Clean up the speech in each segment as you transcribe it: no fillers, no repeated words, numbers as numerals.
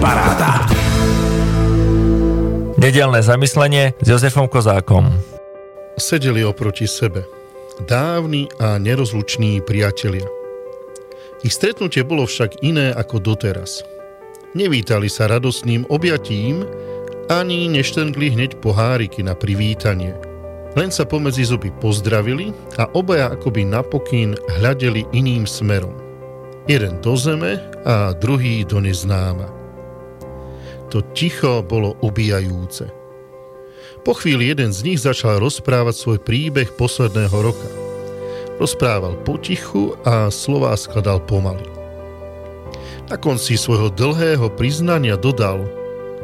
Paráda. Nedeľné zamyslenie s Jozefom Kozákom. Sedeli oproti sebe, dávni a nerozluční priatelia. Ich stretnutie bolo však iné ako doteraz. Nevítali sa radostným objatím, ani neštengli hneď poháriky na privítanie. Len sa pomedzi zuby pozdravili a obaja akoby napokyn hľadeli iným smerom. Jeden do zeme a druhý do neznáma. To ticho bolo ubíjajúce. Po chvíli jeden z nich začal rozprávať svoj príbeh posledného roka. Rozprával potichu a slová skladal pomaly. Na konci svojho dlhého priznania dodal: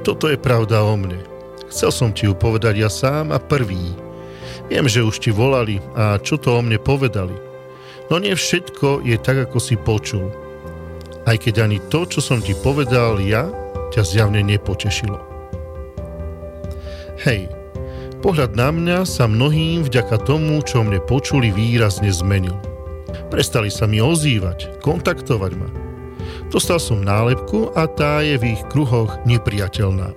"Toto je pravda o mne. Chcel som ti ju povedať ja sám a prvý. Viem, že už ti volali a čo to o mne povedali. No nie všetko je tak, ako si počul. Aj keď ani to, čo som ti povedal ja, ťa zjavne nepotešilo." Hej, pohľad na mňa sa mnohým vďaka tomu, čo mne počuli, výrazne zmenil. Prestali sa mi ozývať, kontaktovať ma. Dostal som nálepku a tá je v ich kruhoch nepriateľná.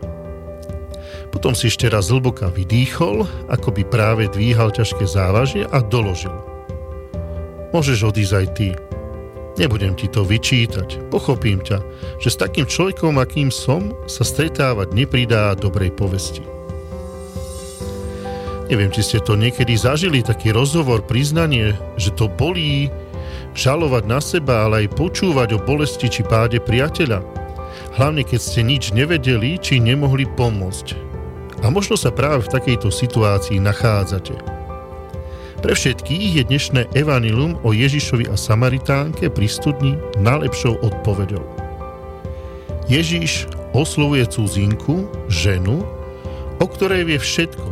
Potom si ešte raz hlboka vydýchol, ako by práve dvíhal ťažké závažie, a doložil: "Môžeš odísť aj ty. Nebudem ti to vyčítať. Pochopím ťa, že s takým človekom, akým som, sa stretávať nepridá dobrej povesti." Neviem, či ste to niekedy zažili, taký rozhovor, priznanie, že to bolí, žalovať na seba, ale aj počúvať o bolesti či páde priateľa. Hlavne, keď ste nič nevedeli, či nemohli pomôcť. A možno sa práve v takejto situácii nachádzate. Pre všetkých je dnešné evanjelium o Ježišovi a Samaritánke pri studni najlepšou odpoveďou. Ježiš oslovuje cudzinku, ženu, o ktorej vie všetko,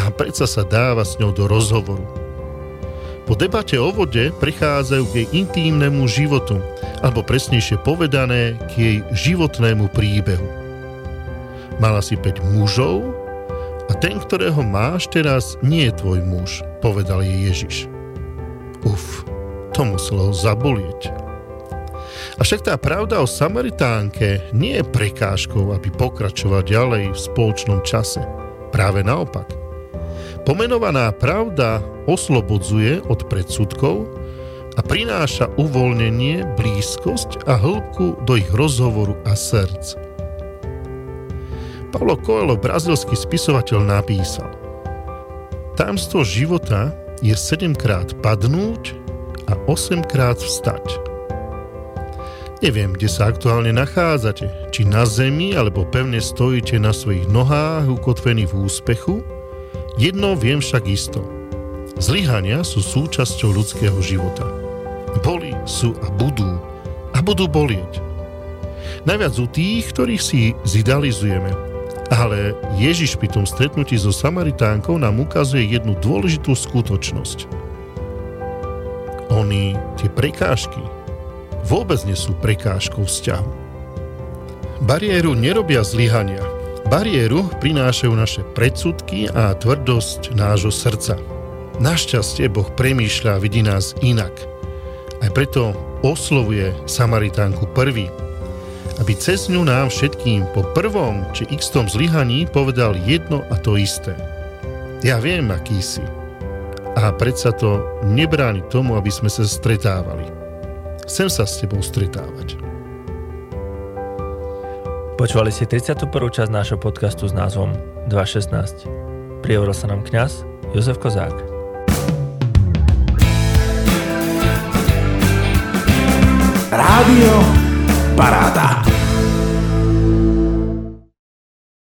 a predsa sa dáva s ňou do rozhovoru. Po debate o vode prichádzajú k jej intímnemu životu, alebo presnejšie povedané, k jej životnému príbehu. Mala si 5 mužov a ten, ktorého máš teraz, nie je tvoj muž, povedal jej Ježiš. Uf, to muselo zabolieť. Avšak tá pravda o Samaritánke nie je prekážkou, aby pokračovať ďalej v spoločnom čase. Práve naopak. Pomenovaná pravda oslobodzuje od predsudkov a prináša uvoľnenie, blízkosť a hĺbku do ich rozhovoru a srdc. Paulo Coelho, brazilský spisovateľ, napísal: "Tajomstvo života je 7-krát padnúť a 8-krát vstať." Neviem, kde sa aktuálne nachádzate, či na zemi, alebo pevne stojíte na svojich nohách, ukotvení v úspechu. Jedno viem však isto. Zlyhania sú súčasťou ľudského života. Boli, sú a budú bolieť. Najviac u tých, ktorých si zidealizujeme. Ale Ježiš pri tom stretnutí so Samaritánkou nám ukazuje jednu dôležitú skutočnosť. Oni, tie prekážky, vôbec nie sú prekážkou vzťahu. Bariéru nerobia zlyhania. Bariéru prinášajú naše predsudky a tvrdosť nášho srdca. Našťastie Boh premýšľa a vidí nás inak. Aj preto oslovuje Samaritánku prvý, aby cez ňu nám všetkým po prvom či x-tom zlyhaní povedal jedno a to isté: "Ja viem, aký si." A predsa to nebráni tomu, aby sme sa stretávali. Chcem sa s tebou stretávať. Počúvali ste 31. časť nášho podcastu s názvom 2,16. Prihovoril sa nám kňaz Jozef Kozák. Rádio Parada.